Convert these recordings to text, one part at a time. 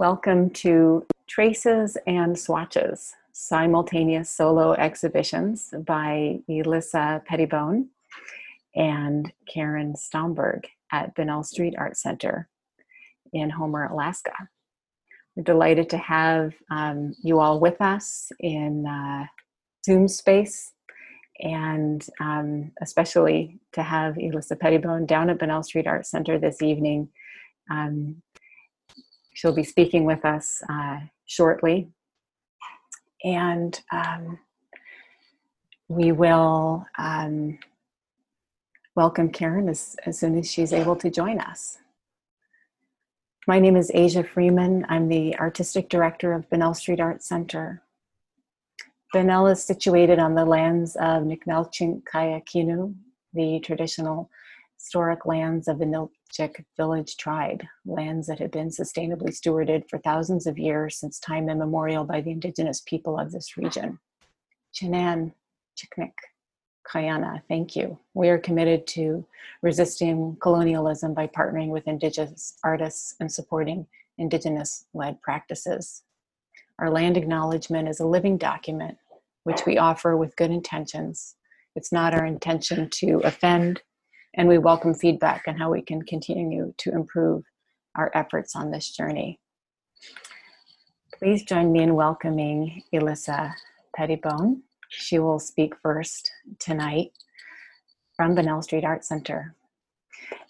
Welcome to Traces and Swatches, simultaneous solo exhibitions by Elissa Pettibone and Karen Stromberg at Bunnell Street Arts Center in Homer, Alaska. We're delighted to have you all with us in Zoom space, and especially to have Elissa Pettibone down at Bunnell Street Arts Center this evening. She'll be speaking with us shortly, and we will welcome Karen as soon as she's able to join us. My name is Asia Freeman. I'm the Artistic Director of Bunnell Street Arts Center. Bunnell is situated on the lands of Nk'nalchink, Kayakinu, the traditional historic lands of the Nilchik village tribe, lands that have been sustainably stewarded for thousands of years since time immemorial by the indigenous people of this region. Chenan, Chiknik, Kayana, thank you. We are committed to resisting colonialism by partnering with indigenous artists and supporting indigenous-led practices. Our land acknowledgement is a living document which we offer with good intentions. It's not our intention to offend, and we welcome feedback on how we can continue to improve our efforts on this journey. Please join me in welcoming Elissa Pettibone. She will speak first tonight from Bunnell Street Arts Center.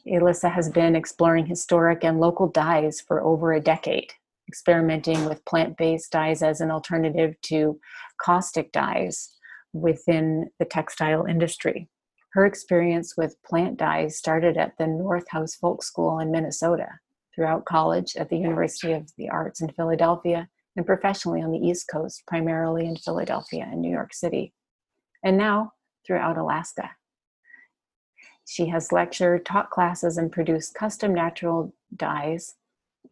Elissa has been exploring historic and local dyes for over a decade, experimenting with plant-based dyes as an alternative to caustic dyes within the textile industry. Her experience with plant dyes started at the North House Folk School in Minnesota, throughout college at the University of the Arts in Philadelphia, and professionally on the East Coast, primarily in Philadelphia and New York City, and now throughout Alaska. She has lectured, taught classes, and produced custom natural dyes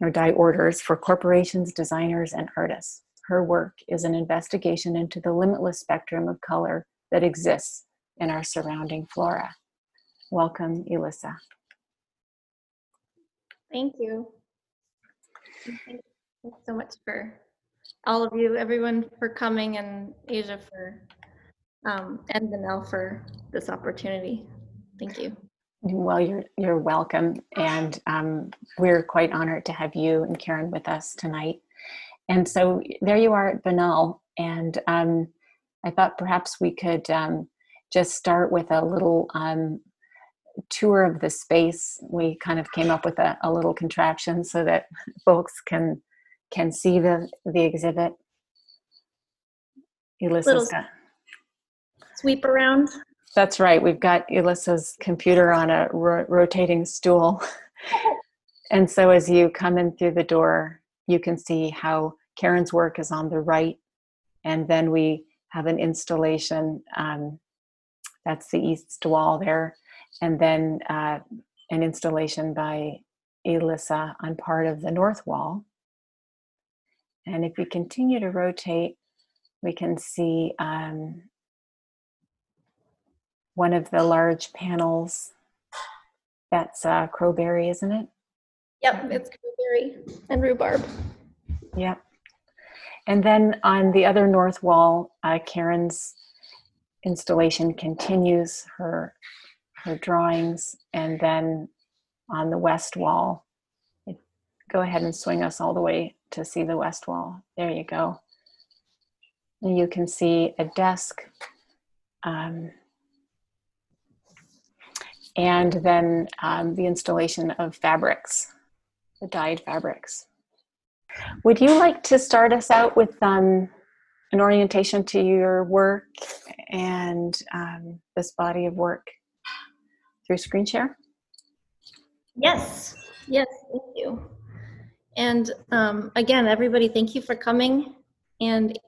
or dye orders for corporations, designers, and artists. Her work is an investigation into the limitless spectrum of color that exists in our surrounding flora. Welcome, Elissa. Thank you. Thank you so much for all of you, everyone, for coming, and Asia for, and Bunnell for this opportunity. Thank you. Well, you're welcome, and we're quite honored to have you and Karen with us tonight. And so there you are at Bunnell, and I thought perhaps we could just start with a little tour of the space. We kind of came up with a little contraption so that folks can see the exhibit. Elissa's got sweep around. That's right. We've got Elissa's computer on a rotating stool. And so as you come in through the door, you can see how Karen's work is on the right. And then we have an installation. That's the east wall there. And then an installation by Elissa on part of the north wall. And if we continue to rotate, we can see one of the large panels. That's crowberry, isn't it? Yep, it's crowberry and rhubarb. Yep. And then on the other north wall, Karen's installation continues, her drawings, and then on the west wall, go ahead and swing us all the way to see the west wall. There you go. And you can see a desk, and then the installation of fabrics, the dyed fabrics. Would you like to start us out with an orientation to your work and this body of work through screen share? Yes, yes, thank you. And again, everybody, thank you for coming. And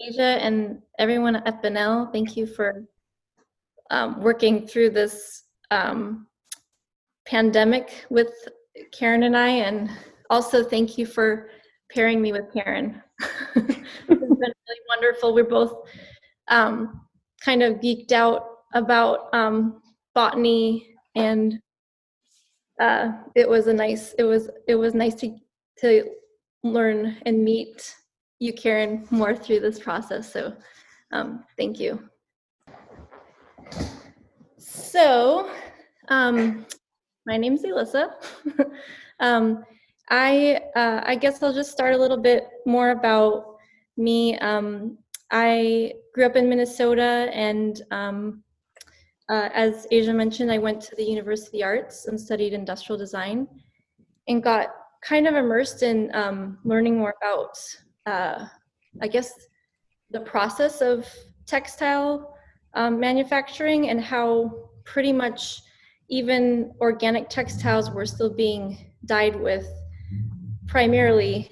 Asia and everyone at Bunnell, thank you for working through this pandemic with Karen and I, and also thank you for pairing me with Karen. It's been really wonderful. We're both kind of geeked out about botany, and it was nice to learn and meet you, Karen, more through this process. So thank you. So my name's Elissa. I guess I'll just start a little bit more about me. I grew up in Minnesota, and as Asia mentioned, I went to the University of the Arts and studied industrial design and got kind of immersed in learning more about, I guess, the process of textile manufacturing and how pretty much even organic textiles were still being dyed with primarily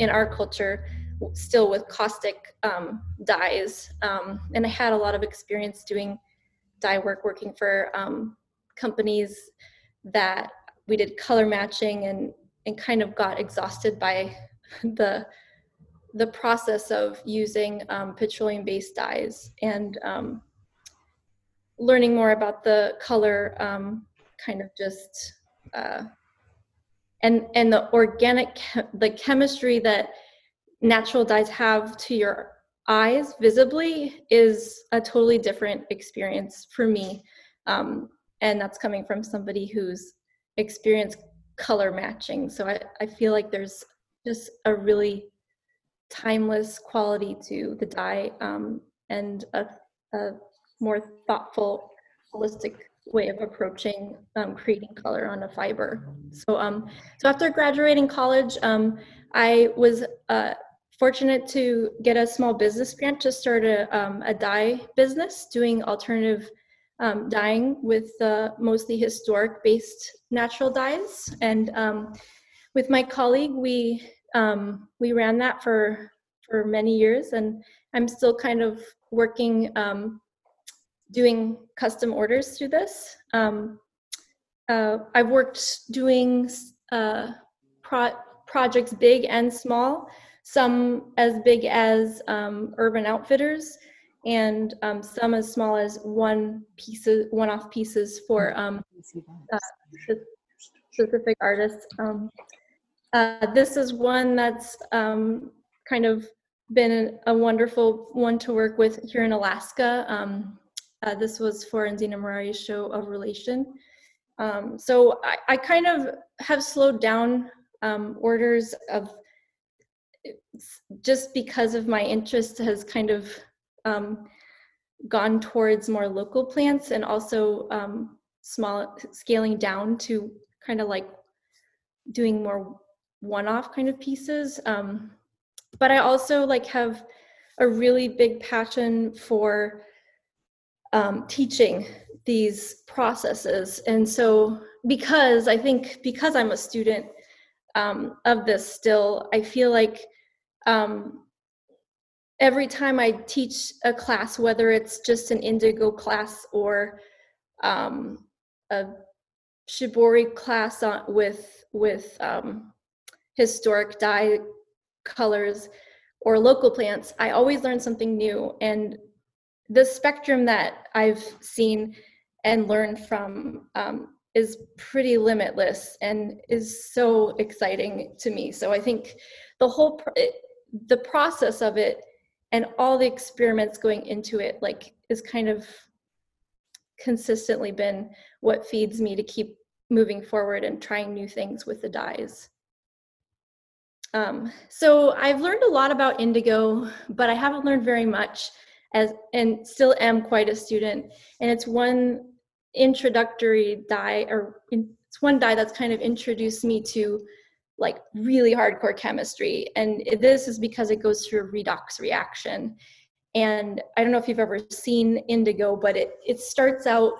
in our culture, still with caustic dyes. And I had a lot of experience doing dye work, working for companies that we did color matching, and kind of got exhausted by the process of using petroleum-based dyes, and learning more about the color, kind of just, and the organic, the chemistry that natural dyes have to your eyes visibly is a totally different experience for me. And that's coming from somebody who's experienced color matching. So I feel like there's just a really timeless quality to the dye, and a more thoughtful, holistic way of approaching creating color on a fiber. So, so after graduating college, I was fortunate to get a small business grant to start a dye business, doing alternative dyeing with mostly historic-based natural dyes. And with my colleague, we ran that for many years, and I'm still kind of working, doing custom orders through this. I've worked doing projects big and small, some as big as Urban Outfitters, and some as small as one-off pieces for specific artists. This is one that's kind of been a wonderful one to work with here in Alaska. This was for Nzina Morari's show of Relation. So I kind of have slowed down orders of, just because of my interest has kind of gone towards more local plants, and also small, scaling down to kind of like doing more one-off kind of pieces. But I also like have a really big passion for teaching these processes. And so because I'm a student of this still, I feel like every time I teach a class, whether it's just an indigo class or a shibori class with historic dye colors or local plants, I always learn something new. And the spectrum that I've seen and learned from is pretty limitless and is so exciting to me. So I think the whole the process of it and all the experiments going into it, like, is kind of consistently been what feeds me to keep moving forward and trying new things with the dyes. So I've learned a lot about indigo, but I haven't learned very much, and still am quite a student. And it's one introductory dye, or it's one dye that's kind of introduced me to like really hardcore chemistry. And this is because it goes through a redox reaction. And I don't know if you've ever seen indigo, but it starts out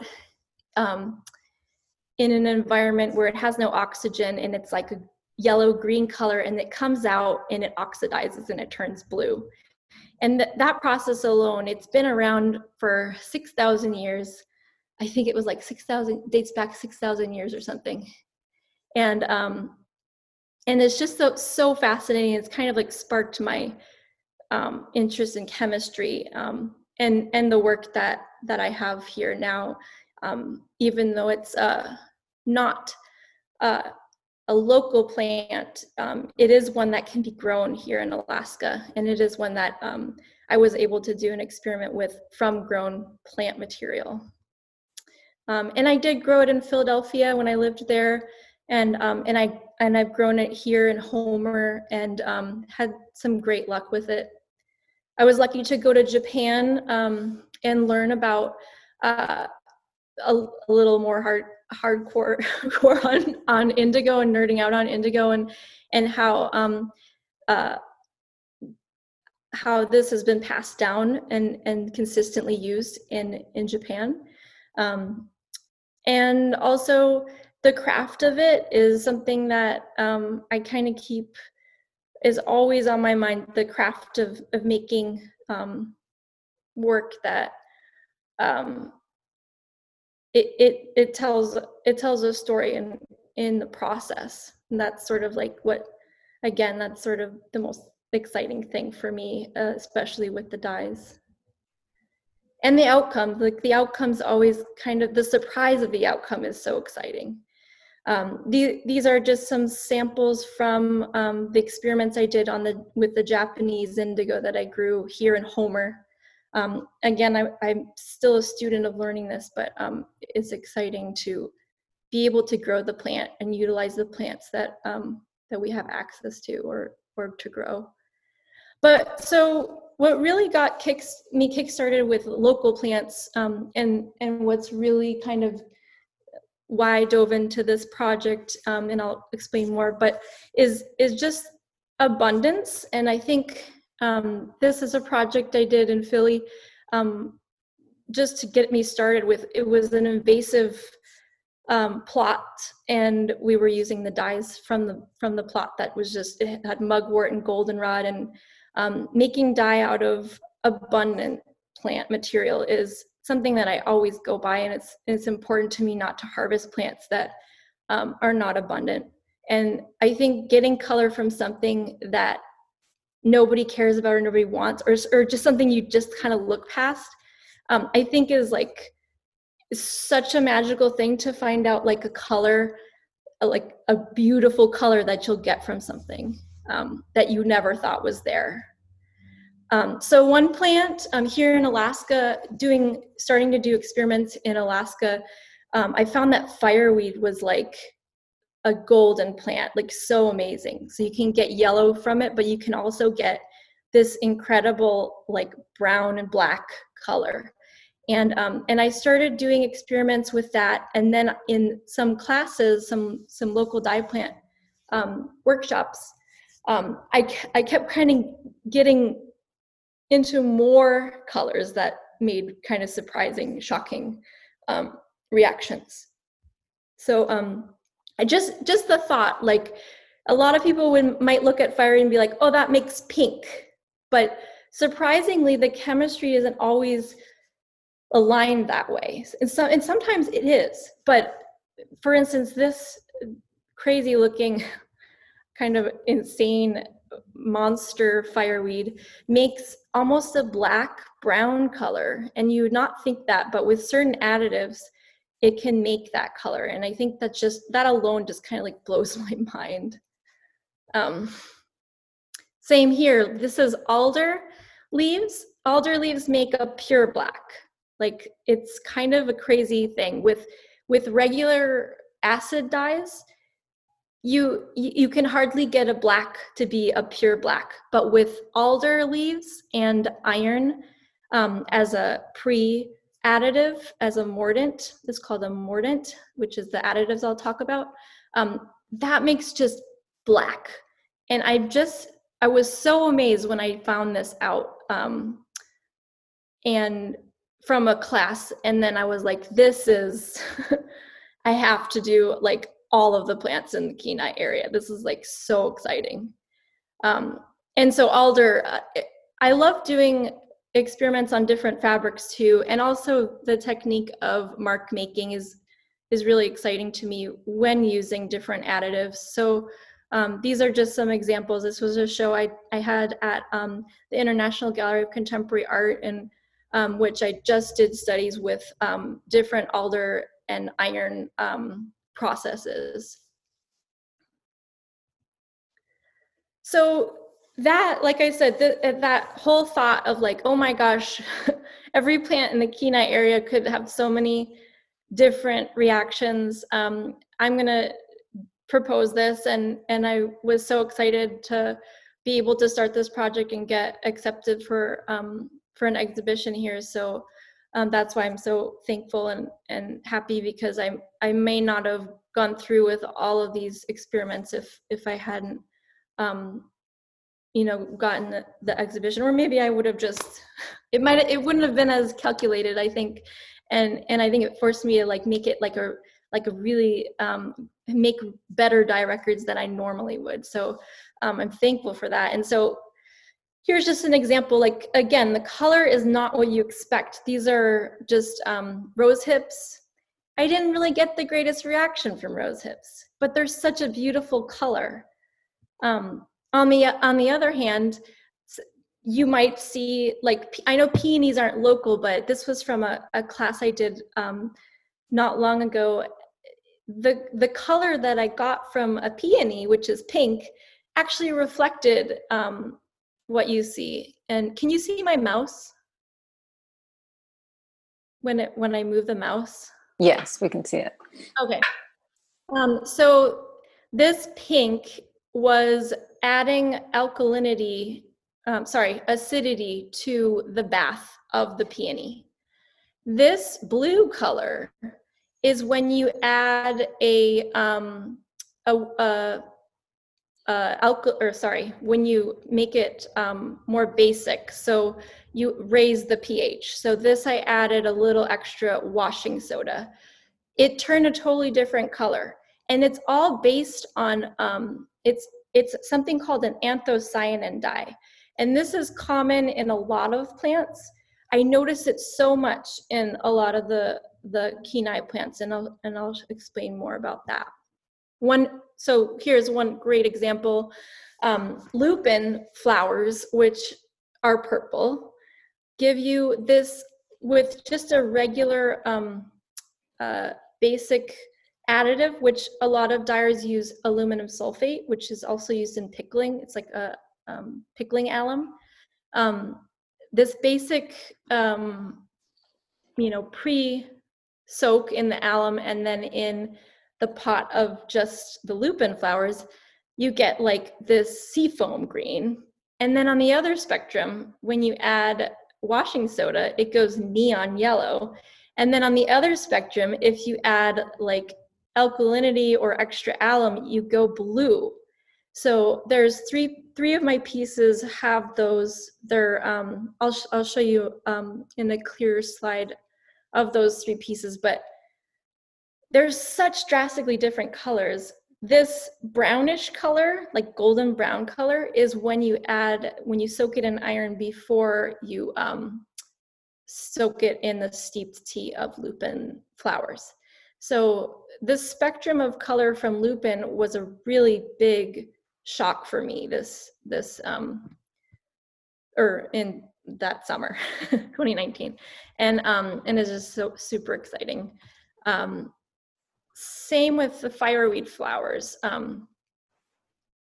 in an environment where it has no oxygen, and it's like a yellow-green color, and it comes out and it oxidizes and it turns blue. And that process alone, it's been around for 6,000 years. I think it was like 6,000, dates back 6,000 years or something. And it's just so fascinating. It's kind of like sparked my interest in chemistry and the work that I have here now, even though it's not a local plant. It is one that can be grown here in Alaska, and it is one that I was able to do an experiment with from grown plant material. And I did grow it in Philadelphia when I lived there, and I've grown it here in Homer, and had some great luck with it. I was lucky to go to Japan and learn about a little more hardcore on indigo and nerding out on indigo, and how this has been passed down and consistently used in Japan. And also the craft of it is something that I kind of keep is always on my mind, the craft of making work that it tells a story in the process. And that's sort of like what, again, that's sort of the most exciting thing for me, especially with the dyes. And the outcome, like the outcome's always kind of, the surprise of the outcome is so exciting. These are just some samples from the experiments I did with the Japanese indigo that I grew here in Homer. Again, I'm still a student of learning this, but it's exciting to be able to grow the plant and utilize the plants that we have access to or to grow. But so what really got me kickstarted with local plants, and what's really kind of why I dove into this project, and I'll explain more, but is just abundance. And I think this is a project I did in Philly just to get me started with. It was an invasive plot, and we were using the dyes from the plot that was just, it had mugwort and goldenrod, and making dye out of abundant plant material is something that I always go by, and it's important to me not to harvest plants that are not abundant. And I think getting color from something that nobody cares about or nobody wants, or just something you just kind of look past, I think is like such a magical thing to find out, like a color, like a beautiful color that you'll get from something that you never thought was there. So one plant here in Alaska, starting to do experiments in Alaska, I found that fireweed was like a golden plant, like so amazing. So you can get yellow from it, but you can also get this incredible like brown and black color. And I started doing experiments with that. And then in some classes, some local dye plant workshops, I kept kind of getting into more colors that made kind of surprising, shocking reactions. So I just the thought, like a lot of people might look at fire and be like, oh, that makes pink. But surprisingly, the chemistry isn't always aligned that way. And sometimes it is. But for instance, this crazy looking kind of insane monster fireweed makes almost a black brown color, and you would not think that, but with certain additives it can make that color. And I think that that alone just kind of like blows my mind. Same here, this is alder leaves. Alder leaves make a pure black, like it's kind of a crazy thing. With regular acid dyes, you can hardly get a black to be a pure black, but with alder leaves and iron as a pre-additive, as a mordant, it's called a mordant, which is the additives I'll talk about, that makes just black. And I was so amazed when I found this out and from a class, and then I was like, I have to do like all of the plants in the Kenai area. This is like so exciting. And so alder, I love doing experiments on different fabrics too. And also the technique of mark making is really exciting to me when using different additives. So these are just some examples. This was a show I had at the International Gallery of Contemporary Art, and which I just did studies with different alder and iron processes. So that, like I said, that whole thought of like, oh my gosh, every plant in the Kenai area could have so many different reactions. I'm going to propose this. And I was so excited to be able to start this project and get accepted for an exhibition here. So that's why I'm so thankful and happy, because I may not have gone through with all of these experiments if I hadn't gotten the exhibition, or maybe I would have just, it wouldn't have been as calculated, I think. And I think it forced me to like make it like a really, make better dye records than I normally would. So I'm thankful for that. And so here's just an example. Like, again, the color is not what you expect. These are just rose hips. I didn't really get the greatest reaction from rose hips, but they're such a beautiful color. On the other hand, you might see, like, I know peonies aren't local, but this was from a class I did not long ago. The color that I got from a peony, which is pink, actually reflected what you see. And can you see my mouse? When I move the mouse? Yes, we can see it. Okay. So this pink was adding acidity to the bath of the peony. This blue color is when you add when you make it more basic. So you raise the pH. So this, I added a little extra washing soda. It turned a totally different color. And it's all based on, it's something called an anthocyanin dye. And this is common in a lot of plants. I notice it so much in a lot of the Kenai plants, and I'll explain more about that. So here's one great example. Lupin flowers, which are purple, give you this with just a regular basic additive, which a lot of dyers use aluminum sulfate, which is also used in pickling. It's like a pickling alum. This basic, pre-soak in the alum and then in the pot of just the lupin flowers, you get like this seafoam green. And then on the other spectrum, when you add washing soda, it goes neon yellow. And then on the other spectrum, if you add like alkalinity or extra alum, you go blue. So there's three of my pieces have those. They're, I'll show you in a clearer slide of those three pieces, but there's such drastically different colors. This brownish color, like golden brown color, is when you soak it in iron before you soak it in the steeped tea of lupin flowers. So this spectrum of color from lupin was a really big shock for me in that summer, 2019. And it's just so super exciting. Same with the fireweed flowers.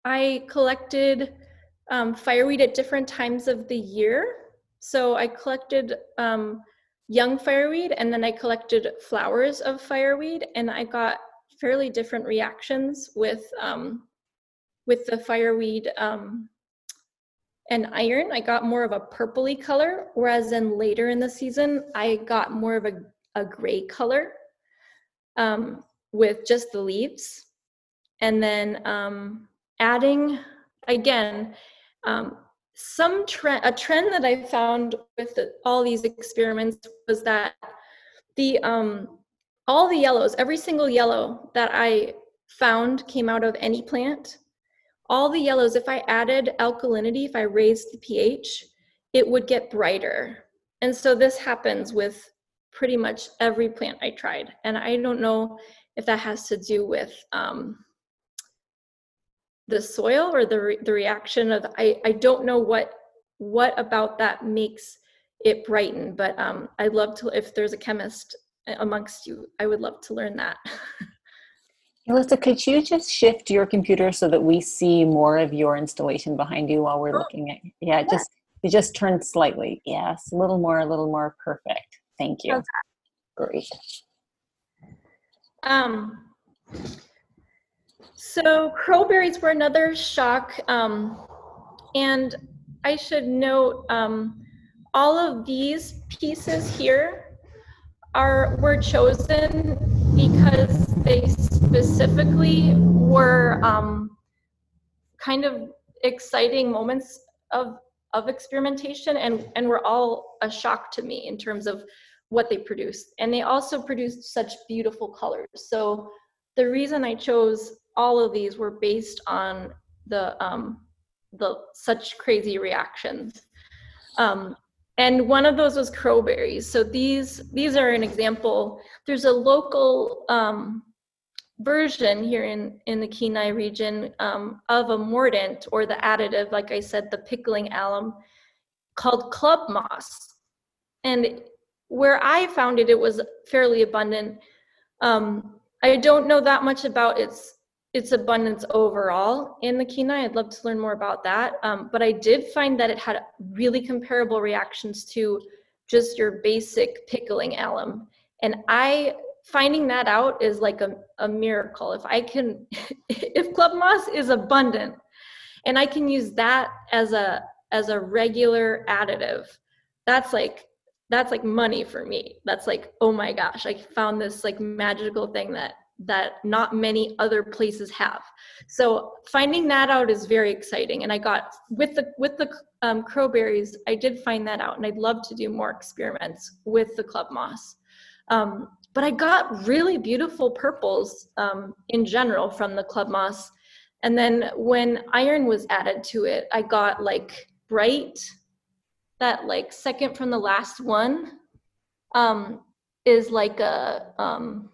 I collected fireweed at different times of the year. So I collected young fireweed, and then I collected flowers of fireweed, and I got fairly different reactions with the fireweed and iron. I got more of a purpley color, whereas then later in the season, I got more of a gray color with just the leaves. And then adding, again, a trend that I found with all these experiments was that all the yellows, every single yellow that I found came out of any plant. All the yellows, if I added alkalinity, if I raised the pH, it would get brighter. And so this happens with pretty much every plant I tried. And I don't know if that has to do with the soil or the reaction of I don't know what about that makes it brighten, but I'd love to, if there's a chemist amongst you, I would love to learn that. Elissa, could you just shift your computer so that we see more of your installation behind you while we're looking at, yeah. Just, you just turn slightly. Yes, a little more, perfect. Thank you. Okay. Great. So crowberries were another shock. And I should note, all of these pieces here were chosen because they specifically were kind of exciting moments of experimentation and were all a shock to me in terms of what they produced. And they also produced such beautiful colors. So the reason I chose all of these were based on the such crazy reactions. And one of those was crowberries. So these are an example. There's a local version here in the Kenai region of a mordant, or the additive, like I said, the pickling alum, called club moss. And where I found it, it was fairly abundant. I don't know that much about its abundance overall in the Kenai. I'd love to learn more about that. But I did find that it had really comparable reactions to just your basic pickling alum. And finding that out is like a miracle. If club moss is abundant and I can use that as a regular additive, that's like money for me. That's like, oh my gosh, I found this like magical thing that not many other places have. So finding that out is very exciting. And I got with the crowberries, I did find that out, and I'd love to do more experiments with the club moss. But I got really beautiful purples in general from the club moss. And then when iron was added to it, I got like bright, that like second from the last one is like iron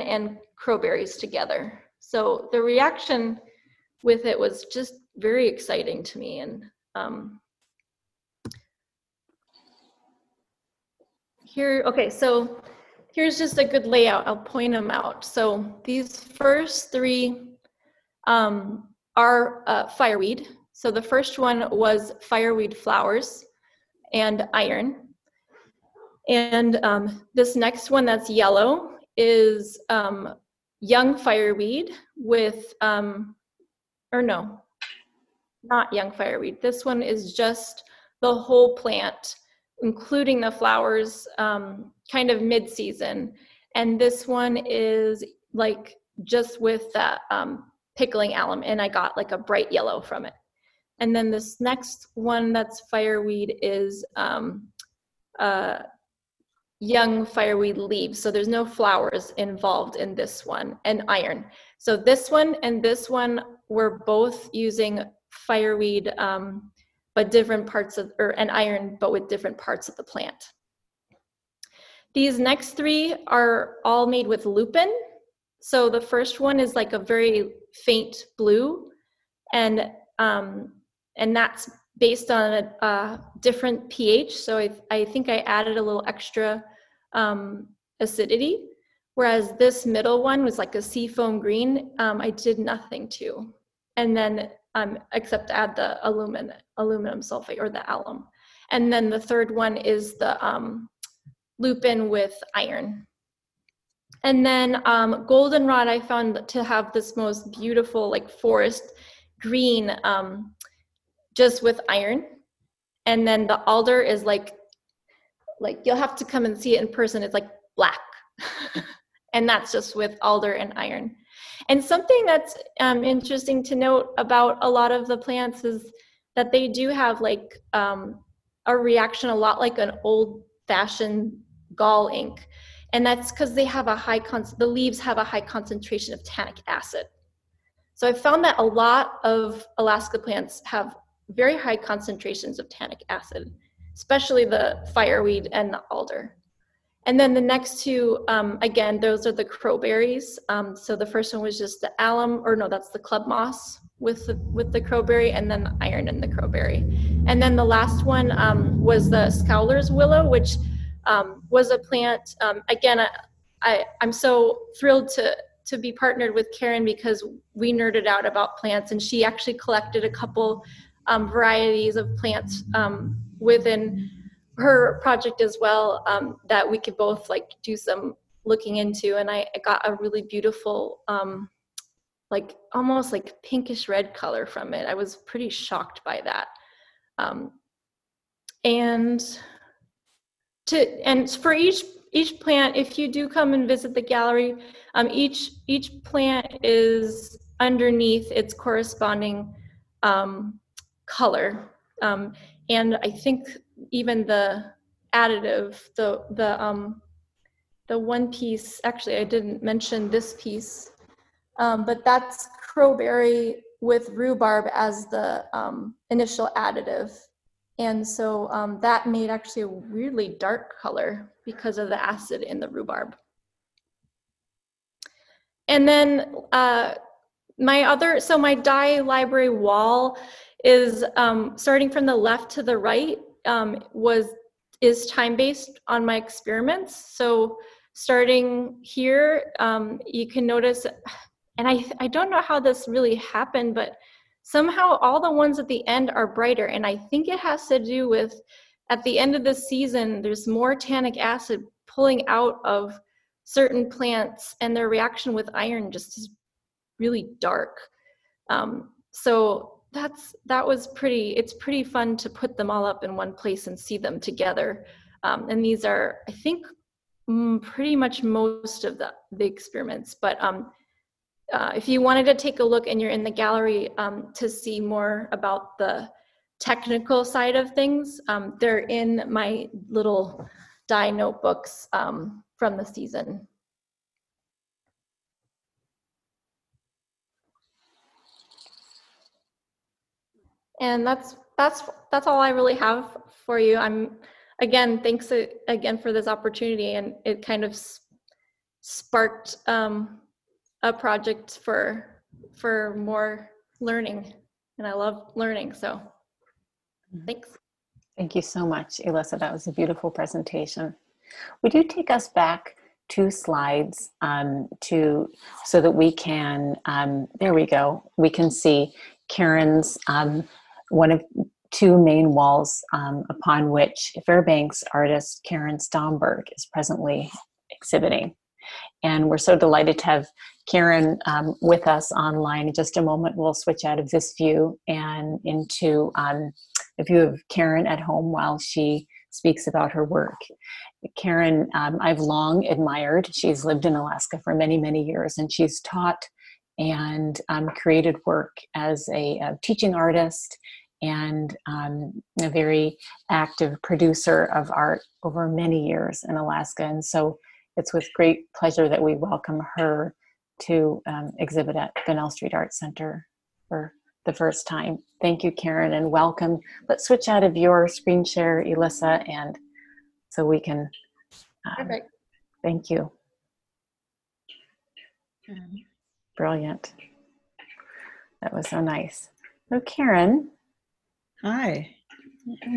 and crowberries together. So the reaction with it was just very exciting to me. And here, okay, so here's just a good layout. I'll point them out. So these first three are fireweed. So the first one was fireweed flowers and iron. And this next one that's yellow is young fireweed with, or no, not young fireweed. This one is just the whole plant, including the flowers, kind of mid-season. And this one is like just with that pickling alum, and I got like a bright yellow from it. And then this next one that's fireweed is young fireweed leaves. So there's no flowers involved in this one, and iron. So this one and this one were both using fireweed, but different parts of, or an iron, but with different parts of the plant. These next three are all made with lupin. So the first one is like a very faint blue, and that's based on a different pH. So I think I added a little extra acidity, whereas this middle one was like a seafoam green. I did nothing to, and then except add the aluminum sulfate, or the alum. And then the third one is the lupin with iron. And then goldenrod I found to have this most beautiful like forest green, just with iron. And then the alder is like you'll have to come and see it in person, it's like black. And that's just with alder and iron. And something that's interesting to note about a lot of the plants is that they do have like a reaction a lot like an old-fashioned gall ink, and that's because they have the leaves have a high concentration of tannic acid. So I found that a lot of Alaska plants have very high concentrations of tannic acid, especially the fireweed and the alder. And then the next two, again, those are the crowberries. So the first one was just the alum, or no, that's the club moss with the crowberry, and then the iron and the crowberry. And then the last one was the Scowler's willow, which was a plant, again, I'm so thrilled to be partnered with Karen because we nerded out about plants, and she actually collected a couple varieties of plants within her project as well, that we could both like do some looking into. And I got a really beautiful, like almost like pinkish red color from it. I was pretty shocked by that. And for each plant, if you do come and visit the gallery, each plant is underneath its corresponding color. And I think even the additive, the one piece, actually I didn't mention this piece, but that's crowberry with rhubarb as the initial additive. And so that made actually a really dark color because of the acid in the rhubarb. And then my dye library wall is starting from the left to the right, is time-based on my experiments. So starting here, you can notice, and I don't know how this really happened, but somehow all the ones at the end are brighter. And I think it has to do with, at the end of the season, there's more tannic acid pulling out of certain plants, and their reaction with iron just is really dark. So it's pretty fun to put them all up in one place and see them together. And these are, I think, pretty much most of the experiments, but if you wanted to take a look and you're in the gallery to see more about the technical side of things, they're in my little dye notebooks from the season. And that's all I really have for you. Thanks again for this opportunity, and it kind of sparked a project for more learning, and I love learning, so thanks. Thank you so much, Elissa. That was a beautiful presentation. Would you take us back 2 slides so that we can, there we go, we can see Karen's one of 2 main walls upon which Fairbanks artist Karen Stromberg is presently exhibiting. And we're so delighted to have Karen with us online. In just a moment, we'll switch out of this view and into a view of Karen at home while she speaks about her work. Karen, I've long admired. She's lived in Alaska for many, many years, and she's taught and created work as a teaching artist and a very active producer of art over many years in Alaska. And so it's with great pleasure that we welcome her to exhibit at Bunnell Street Arts Center for the first time. Thank you, Karen, and welcome. Let's switch out of your screen share, Elissa, and so we can, perfect. Thank you. Brilliant. That was so nice. So Karen. Hi.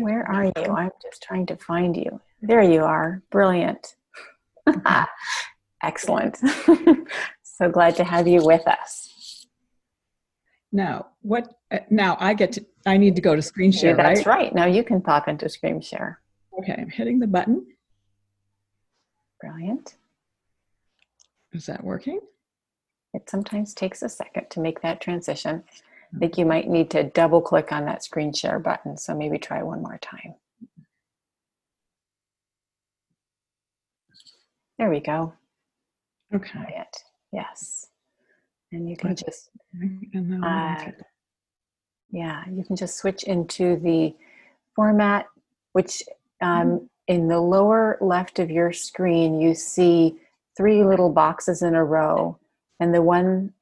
Where are you? I'm just trying to find you. There you are, brilliant. Excellent. So glad to have you with us. Now, what? Now I need to go to screen share, right? That's right. Now you can pop into screen share. Okay, I'm hitting the button. Brilliant. Is that working? It sometimes takes a second to make that transition. I think you might need to double click on that screen share button, so maybe try one more time. There we go. Okay. Brilliant. Yes. And you can just, you can just switch into the format, which in the lower left of your screen, you see 3 little boxes in a row. And the one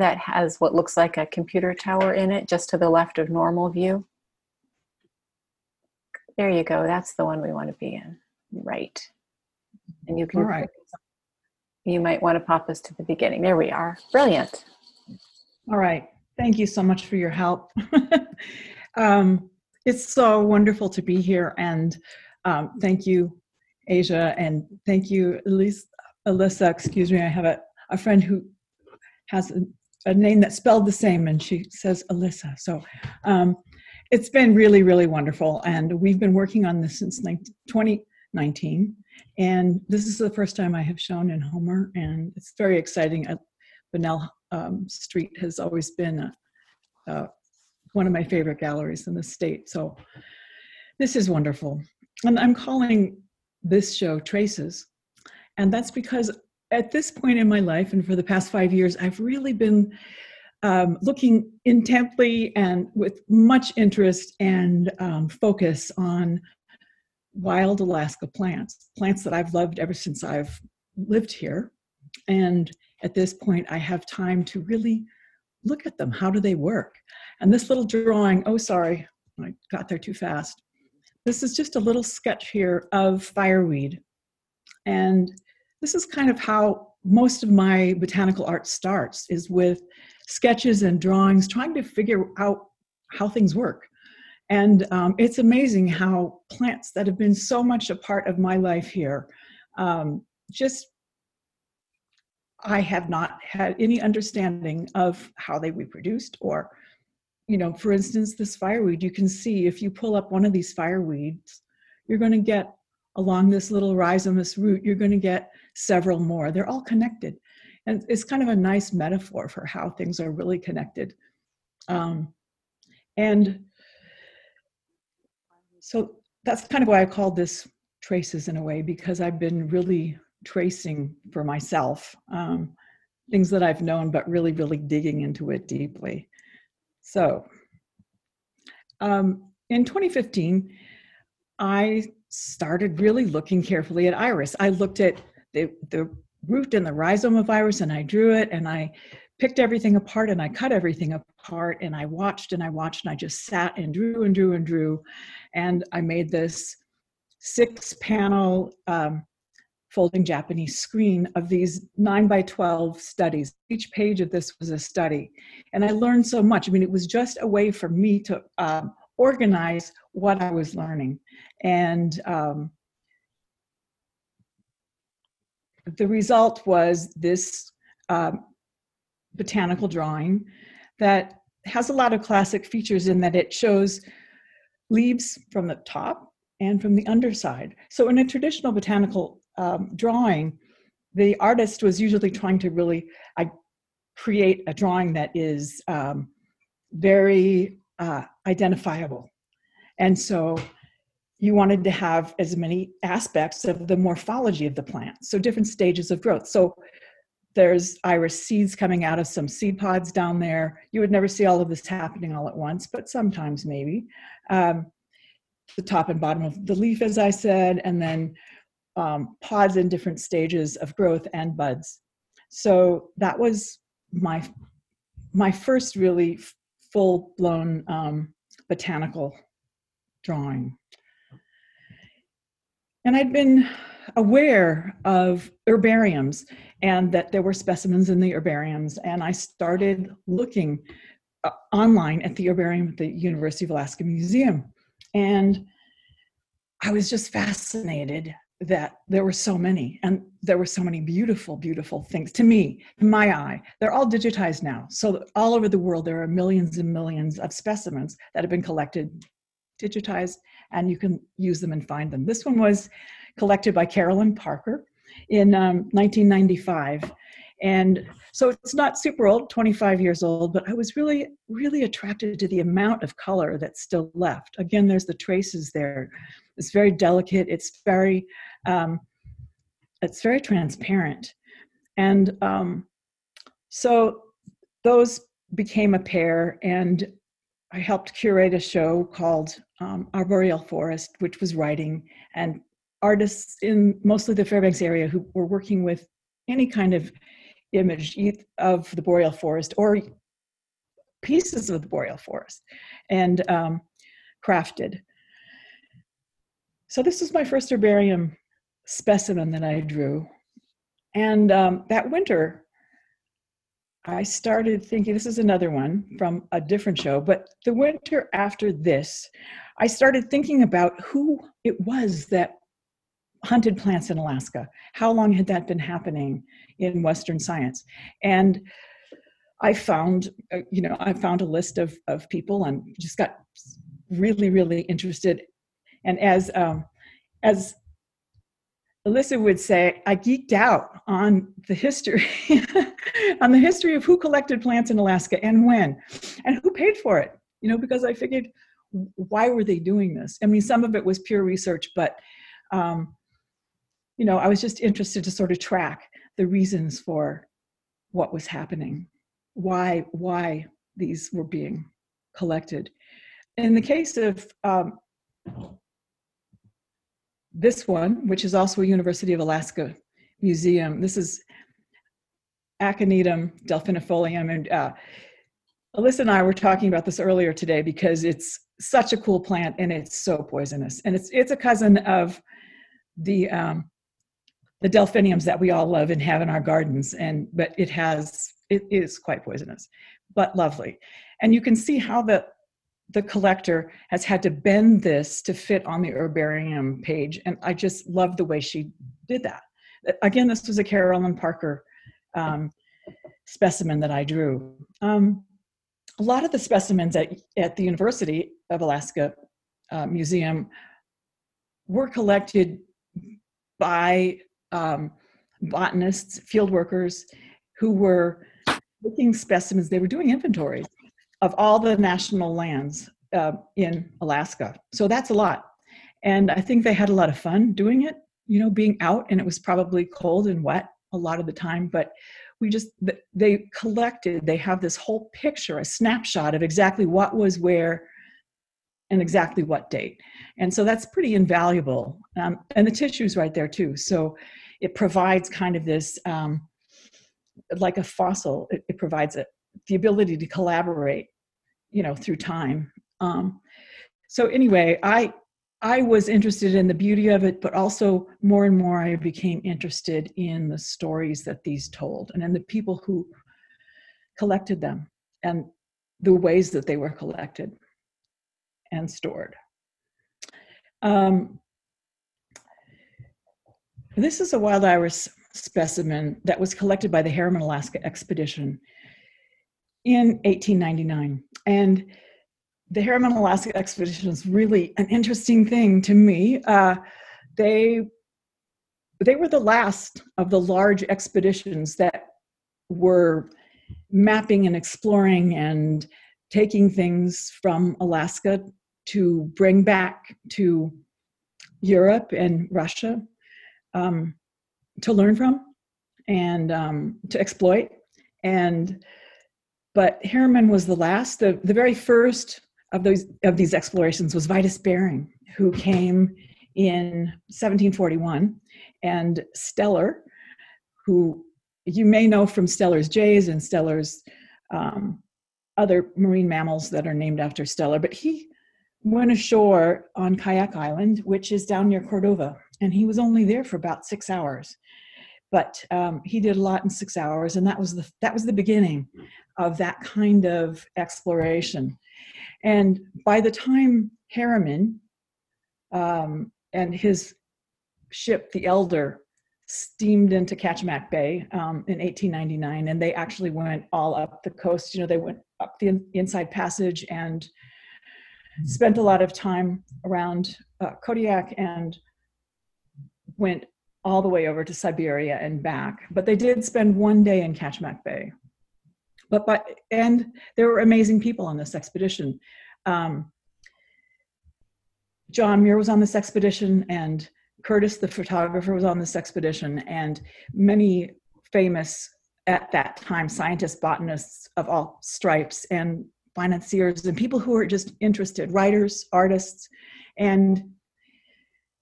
that has what looks like a computer tower in it, just to the left of normal view. There you go. That's the one we want to be in. Right. And you can, all right. You might want to pop us to the beginning. There we are. Brilliant. All right. Thank you so much for your help. It's so wonderful to be here. And thank you, Asia. And thank you, Elissa, Elissa, excuse me, I have a friend who has a name that's spelled the same, and she says Elissa. So it's been really, really wonderful. And we've been working on this since 2019. And this is the first time I have shown in Homer, and it's very exciting. Bunnell Street has always been one of my favorite galleries in the state. So this is wonderful. And I'm calling this show Traces. And that's because at this point in my life, and for the past 5 years, I've really been looking intently and with much interest and focus on wild Alaska plants, plants that I've loved ever since I've lived here. And at this point, I have time to really look at them. How do they work? And this little drawing, oh, sorry, I got there too fast. This is just a little sketch here of fireweed. And this is kind of how most of my botanical art starts, is with sketches and drawings, trying to figure out how things work. And it's amazing how plants that have been so much a part of my life here, I have not had any understanding of how they reproduced. Or, you know, for instance, this fireweed, you can see if you pull up one of these fireweeds, you're going to get along this little rhizomous root, you're going to get several more. They're all connected. And it's kind of a nice metaphor for how things are really connected. And so that's kind of why I called this Traces in a way, because I've been really tracing for myself things that I've known, but really, really digging into it deeply. So in 2015, I started really looking carefully at iris. I looked at the root and the rhizome of iris, and I drew it, and I picked everything apart, and I cut everything apart, and I watched and I watched, and I just sat and drew and drew and drew. And I made this 6-panel folding Japanese screen of these 9 by 12 studies. Each page of this was a study. And I learned so much. I mean, it was just a way for me to organize what I was learning. And the result was this botanical drawing that has a lot of classic features in that it shows leaves from the top and from the underside. So in a traditional botanical drawing, the artist was usually trying to really create a drawing that is very identifiable. And so you wanted to have as many aspects of the morphology of the plant, so different stages of growth. So there's iris seeds coming out of some seed pods down there. You would never see all of this happening all at once, but sometimes maybe. The top and bottom of the leaf, as I said, and then pods in different stages of growth and buds. So that was my first really full-blown botanical drawing. And I'd been aware of herbariums and that there were specimens in the herbariums. And I started looking online at the herbarium at the University of Alaska Museum. And I was just fascinated that there were so many, and there were so many beautiful, beautiful things to me, in my eye. They're all digitized now. So all over the world, there are millions and millions of specimens that have been collected, digitized, and you can use them and find them. This one was collected by Carolyn Parker in 1995. And so it's not super old, 25 years old, but I was really, really attracted to the amount of color that's still left. Again, there's the traces there. It's very delicate. It's very transparent. And so those became a pair, and I helped curate a show called Arboreal Forest, which was writing, and artists in mostly the Fairbanks area who were working with any kind of image of the boreal forest or pieces of the boreal forest and crafted. So this was my first herbarium specimen that I drew. And that winter, I started thinking, this is another one from a different show, but the winter after this, I started thinking about who it was that hunted plants in Alaska. How long had that been happening in Western science? And I found, you know, I found a list of people and just got really, really interested. And as Elissa would say, I geeked out on the history, on the history of who collected plants in Alaska and when, and who paid for it, you know, because I figured, why were they doing this? I mean, some of it was pure research, but, you know, I was just interested to sort of track the reasons for what was happening, why these were being collected. In the case of this one, which is also a University of Alaska museum, this is Aconitum delphinifolium, and Elissa and I were talking about this earlier today because it's such a cool plant and it's so poisonous, and it's a cousin of the delphiniums that we all love and have in our gardens, and but it is quite poisonous, but lovely. And you can see how the collector has had to bend this to fit on the herbarium page, and I just love the way she did that. Again, this was a Carolyn Parker specimen that I drew. A lot of the specimens at the University of Alaska Museum were collected by botanists, field workers, who were making specimens. They were doing inventories of all the national lands in Alaska. So that's a lot. And I think they had a lot of fun doing it, you know, being out, and it was probably cold and wet a lot of the time, but they collected, they have this whole picture, a snapshot of exactly what was where and exactly what date. And so that's pretty invaluable. And the tissue's right there too. So it provides kind of this, like a fossil, it provides the ability to collaborate, you know, through time. So anyway, I was interested in the beauty of it, but also more and more I became interested in the stories that these told and in the people who collected them and the ways that they were collected and stored. This is a wild iris specimen that was collected by the Harriman Alaska Expedition in 1899. And the Harriman Alaska Expedition is really an interesting thing to me. They were the last of the large expeditions that were mapping and exploring and taking things from Alaska to bring back to Europe and Russia to learn from and to exploit. But Harriman was the last. The very first of these explorations was Vitus Bering, who came in 1741, and Steller, who you may know from Steller's jays and Steller's other marine mammals that are named after Steller, but he went ashore on Kayak Island, which is down near Cordova, and he was only there for about 6 hours. But he did a lot in 6 hours, and that was the beginning of that kind of exploration. And by the time Harriman and his ship, the Elder, steamed into Kachemak Bay in 1899, and they actually went all up the coast. You know, they went up the Inside Passage and spent a lot of time around Kodiak and went all the way over to Siberia and back. But they did spend one day in Kachemak Bay. And there were amazing people on this expedition. John Muir was on this expedition, and Curtis, the photographer, was on this expedition, and many famous, at that time, scientists, botanists of all stripes, and financiers, and people who were just interested, writers, artists, and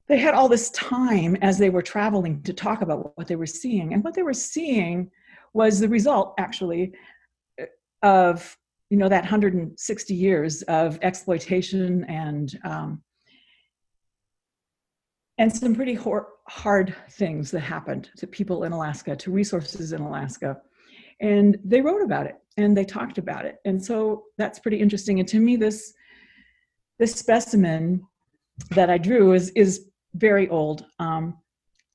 they had all this time as they were traveling to talk about what they were seeing. And what they were seeing was the result, actually, of, you know, that 160 years of exploitation and some pretty hard things that happened to people in Alaska, to resources in Alaska. And they wrote about it and they talked about it. And so that's pretty interesting. And to me, this specimen that I drew is very old.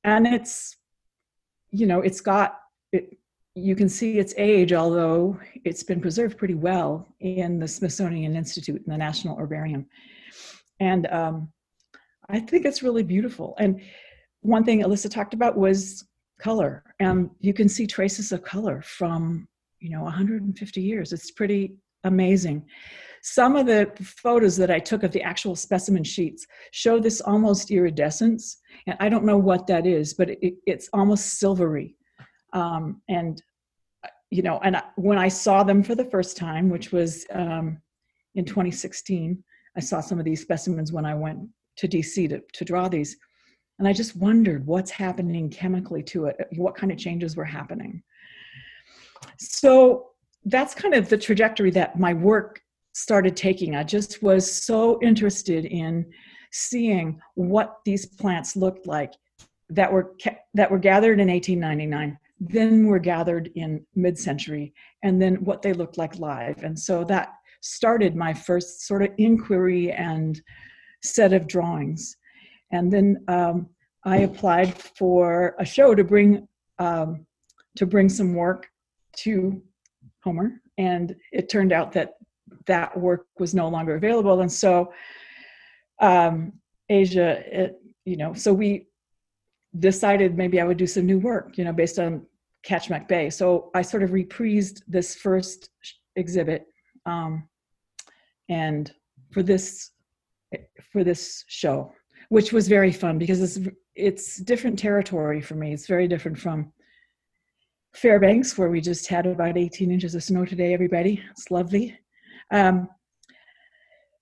And it's, you know, it's got, it, you can see its age, although it's been preserved pretty well in the Smithsonian Institute and the National Herbarium. And I think it's really beautiful. And one thing Elissa talked about was color, and you can see traces of color from, you know, 150 years. It's pretty amazing. Some of the photos that I took of the actual specimen sheets show this almost iridescence, and I don't know what that is, but it's almost silvery. And, you know, and when I saw them for the first time, which was in 2016, I saw some of these specimens when I went to DC to draw these. And I just wondered what's happening chemically to it, what kind of changes were happening. So that's kind of the trajectory that my work started taking. I just was so interested in seeing what these plants looked like that were gathered in 1899, then were gathered in mid-century, and then what they looked like live. And so that started my first sort of inquiry and set of drawings. And then I applied for a show to bring some work to Homer, and it turned out that that work was no longer available. And so Asia, you know, so we decided maybe I would do some new work, you know, based on Kachemak Bay. So I sort of reprised this first exhibit and for this show, which was very fun because it's different territory for me. It's very different from Fairbanks, where we just had about 18 inches of snow today, everybody. It's lovely.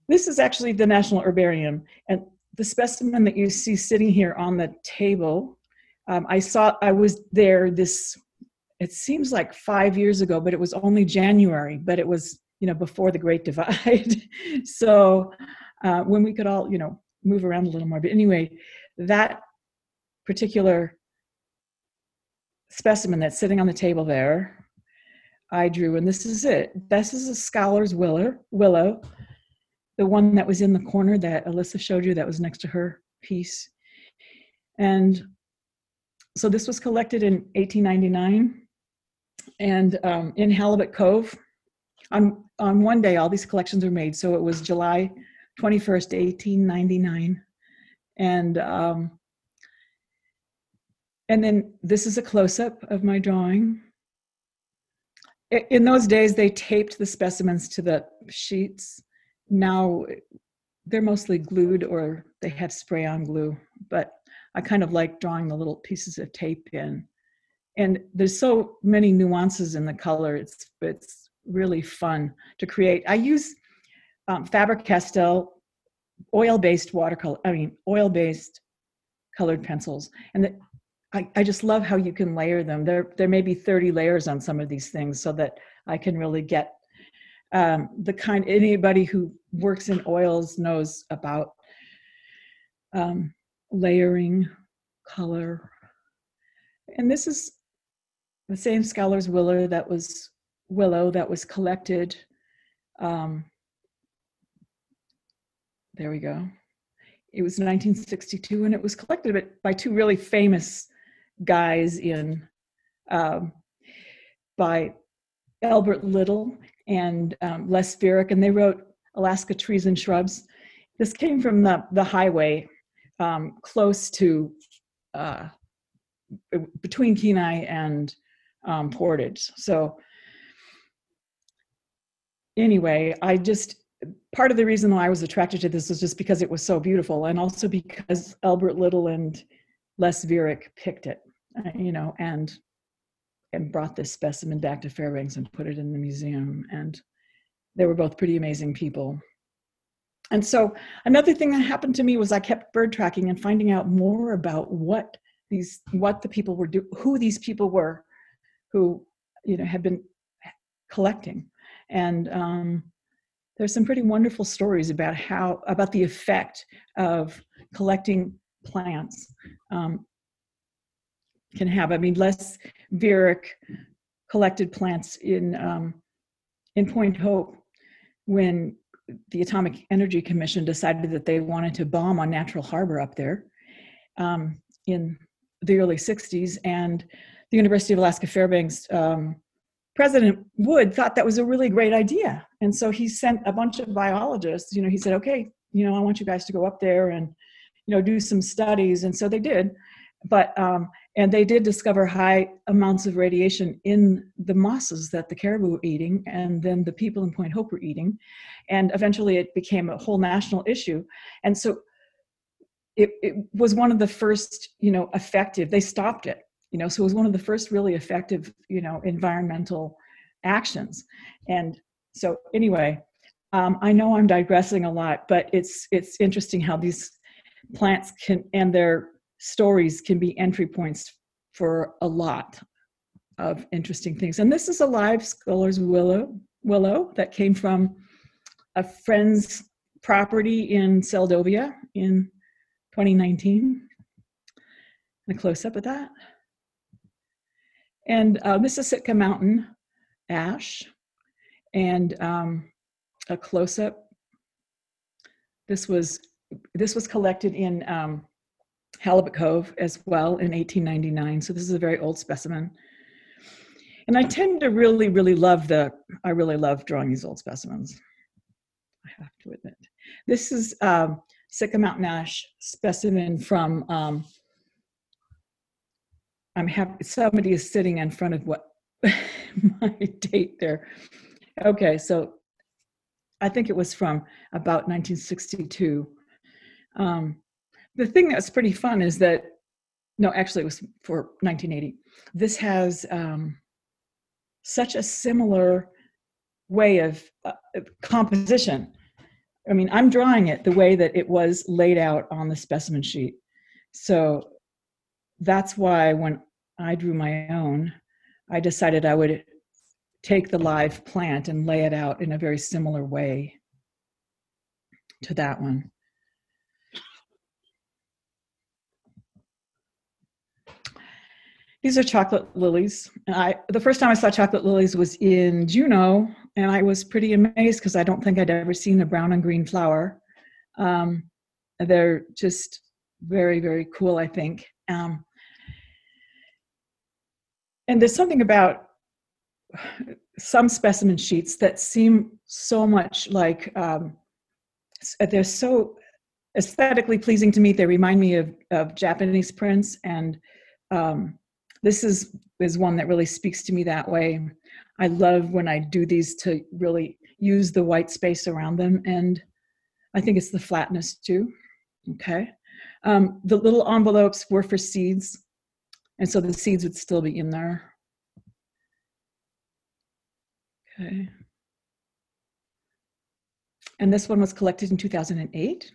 This is actually the National Herbarium, and the specimen that you see sitting here on the table, I was there this, it seems like 5 years ago, but it was only January, but it was, you know, before the Great Divide. So when we could all, you know, move around a little more. But anyway, that particular specimen that's sitting on the table there, I drew, and this is it. This is a scholar's willow, the one that was in the corner that Elissa showed you that was next to her piece. And so this was collected in 1899 and in Halibut Cove. On one day, all these collections were made. So it was July 21st, 1899. And then this is a close-up of my drawing. In those days, they taped the specimens to the sheets. Now they're mostly glued, or they have spray-on glue, but I kind of like drawing the little pieces of tape in. And there's so many nuances in the color. It's really fun to create. I use Faber-Castell oil-based oil-based colored pencils. And I just love how you can layer them. There may be 30 layers on some of these things, so that I can really get the kind, anybody who works in oils knows about layering color. And this is the same scholar's willow that was collected. There we go. It was 1962, and it was collected by two really famous guys by Albert Little and Les Viereck, and they wrote Alaska Trees and Shrubs. This came from the highway close to, between Kenai and Portage. So anyway, part of the reason why I was attracted to this was just because it was so beautiful, and also because Albert Little and Les Viereck picked it, you know, and brought this specimen back to Fairbanks and put it in the museum. And they were both pretty amazing people. And so another thing that happened to me was I kept bird tracking and finding out more about what the people were doing, who these people were who, you know, had been collecting. And there's some pretty wonderful stories about about the effect of collecting plants can have. I mean, Les Viereck collected plants in Point Hope when the Atomic Energy Commission decided that they wanted to bomb a natural harbor up there in the early 60s, and the University of Alaska Fairbanks President Wood thought that was a really great idea. And so he sent a bunch of biologists, he said, okay, I want you guys to go up there and, do some studies. And so they did, but, and they did discover high amounts of radiation in the mosses that the caribou were eating, and then the people in Point Hope were eating. And eventually it became a whole national issue. And so it was one of the first, effective, they stopped it, so it was one of the first really effective, environmental actions. And so anyway, I know I'm digressing a lot, but it's interesting how these plants can, and their stories can be entry points for a lot of interesting things. And this is a live scholar's willow that came from a friend's property in Seldovia in 2019. And a close up of that. And this is Sitka Mountain Ash, and a close-up. This was collected in Halibut Cove as well in 1899. So this is a very old specimen. And I tend to really love I really love drawing these old specimens, I have to admit. This is Sitka Mountain Ash specimen from. I'm happy somebody is sitting in front of what my date there. Okay, so I think it was from about 1962. The thing that's pretty fun is that, no, actually it was for 1980. This has such a similar way of composition. I mean, I'm drawing it the way that it was laid out on the specimen sheet. So that's why when I drew my own, I decided I would take the live plant and lay it out in a very similar way to that one. These are chocolate lilies. And the first time I saw chocolate lilies was in Juneau, and I was pretty amazed because I don't think I'd ever seen a brown and green flower. They're just very, very cool, I think. And there's something about some specimen sheets that seem so much like, they're so aesthetically pleasing to me. They remind me of Japanese prints, and this is one that really speaks to me that way. I love when I do these to really use the white space around them, and I think it's the flatness too, okay? The little envelopes were for seeds, and so the seeds would still be in there. Okay. And this one was collected in 2008.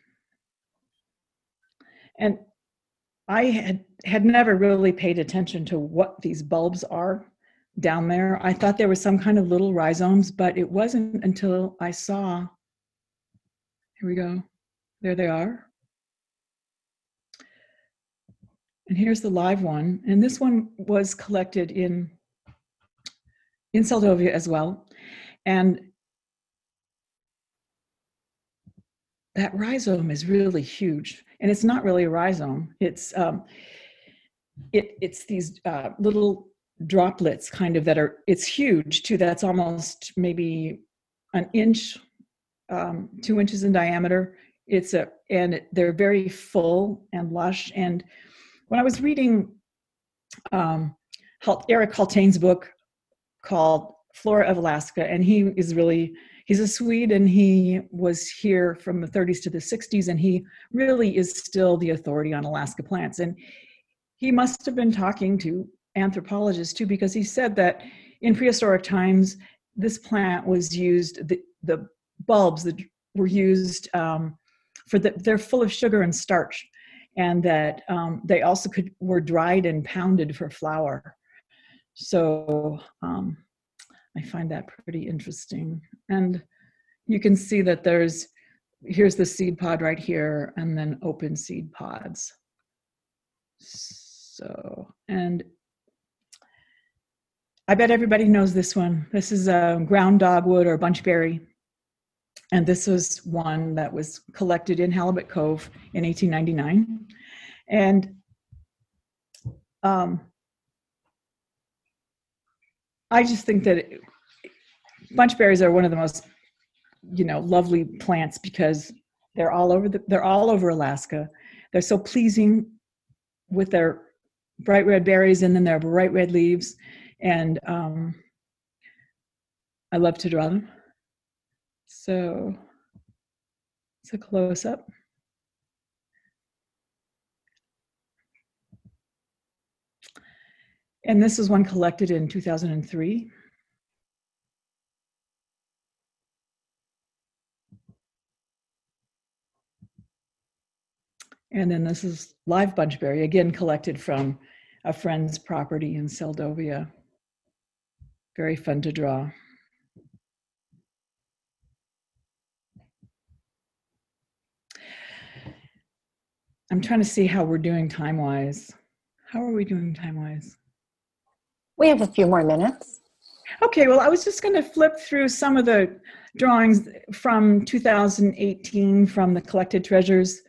And I had never really paid attention to what these bulbs are down there. I thought there were some kind of little rhizomes, but it wasn't until I saw, here we go, there they are. And here's the live one. And this one was collected in Seldovia as well. And that rhizome is really huge. And it's not really a rhizome. It's, it's these little droplets kind of that are, it's huge too. That's almost maybe an inch, 2 inches in diameter. And they're very full and lush. And when I was reading Eric Hultén's book called Flora of Alaska, and he's a Swede, and he was here from the 30s to the 60s, and he really is still the authority on Alaska plants. And he must have been talking to anthropologists too, because he said that in prehistoric times, this plant was used, the bulbs that were used they're full of sugar and starch, and that they also were dried and pounded for flour. So I find that pretty interesting. And you can see that here's the seed pod right here, and then open seed pods. So, and I bet everybody knows this one. This is a ground dogwood or bunchberry. And this was one that was collected in Halibut Cove in 1899. And I just think that bunchberries are one of the most, lovely plants because they're all over Alaska. They're so pleasing with their bright red berries and then their bright red leaves, and I love to draw them. So it's a close up. And this is one collected in 2003. And then this is live bunchberry, again collected from a friend's property in Seldovia. Very fun to draw. I'm trying to see how we're doing time-wise. How are we doing time-wise? We have a few more minutes. Okay, well, I was just going to flip through some of the drawings from 2018 from the Collected Treasures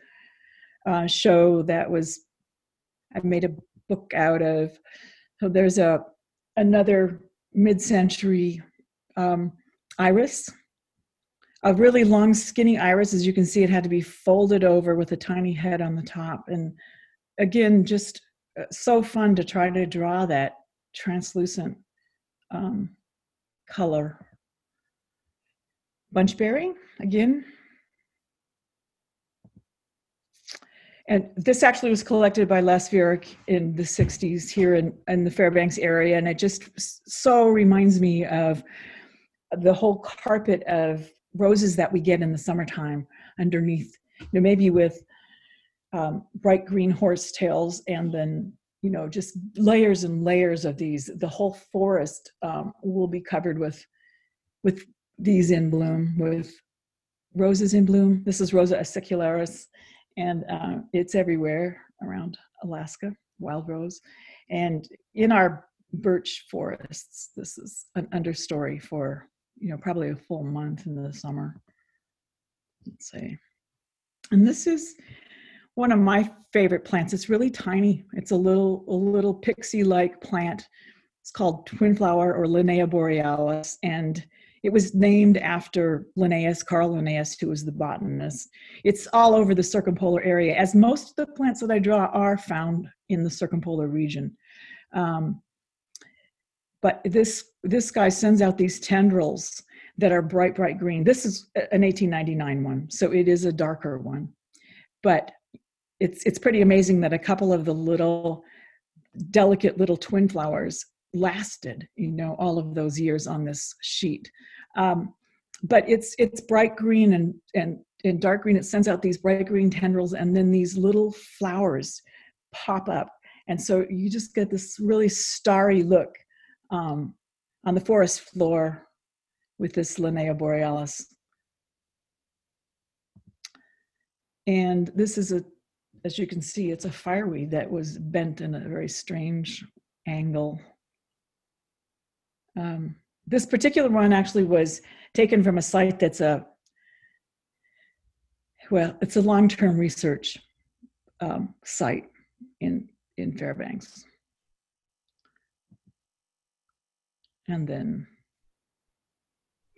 show that was, I made a book out of. So there's another mid-century iris, a really long skinny iris. As you can see, it had to be folded over with a tiny head on the top. And again, just so fun to try to draw that translucent color. Bunchberry, again. And this actually was collected by Les Viereck in the 60s here in the Fairbanks area. And it just so reminds me of the whole carpet of roses that we get in the summertime underneath, maybe with bright green horsetails, and then just layers and layers of these. The whole forest will be covered with these in bloom, with roses in bloom. This is Rosa acicularis, and it's everywhere around Alaska, wild rose. And in our birch forests, this is an understory for, probably a full month in the summer, let's say. And this is one of my favorite plants. It's really tiny. It's a little pixie-like plant. It's called twin flower, or Linnea borealis, and it was named after Linnaeus, Carl Linnaeus, who was the botanist. It's all over the circumpolar area, as most of the plants that I draw are found in the circumpolar region. But this guy sends out these tendrils that are bright, bright green. This is an 1899 one, so it is a darker one, but it's pretty amazing that a couple of the little delicate little twin flowers lasted, all of those years on this sheet. But it's bright green and dark green. It sends out these bright green tendrils, and then these little flowers pop up. And so you just get this really starry look on the forest floor with this Linnea borealis. And this is as you can see, it's a fireweed that was bent in a very strange angle. This particular one actually was taken from a site that's it's a long-term research site in Fairbanks. And then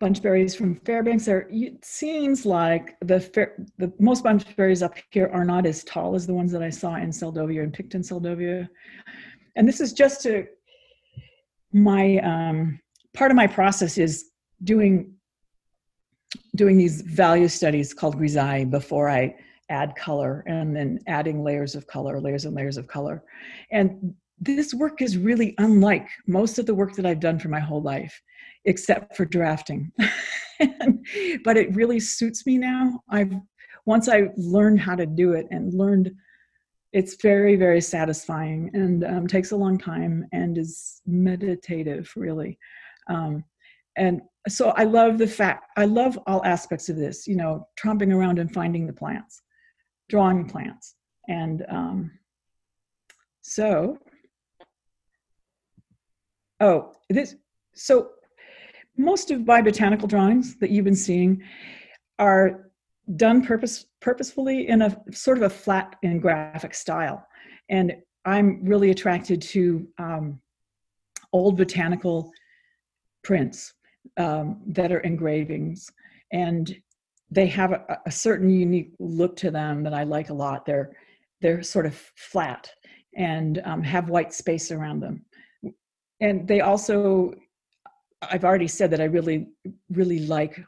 bunchberries from Fairbanks it seems like the most bunchberries up here are not as tall as the ones that I saw in Seldovia and picked in Seldovia. And this is just part of my process is doing these value studies called grisaille before I add color, and then adding layers of color, layers and layers of color. And this work is really unlike most of the work that I've done for my whole life, except for drafting. But it really suits me now. Once I learned how to do it and learned, it's very, very satisfying, and takes a long time, and is meditative, really. And so I love all aspects of this, tromping around and finding the plants, drawing plants. And so most of my botanical drawings that you've been seeing are done purposefully in a sort of a flat and graphic style. And I'm really attracted to old botanical prints that are engravings, and they have a certain unique look to them that I like a lot. They're sort of flat and have white space around them. And they also, I've already said that I really, really like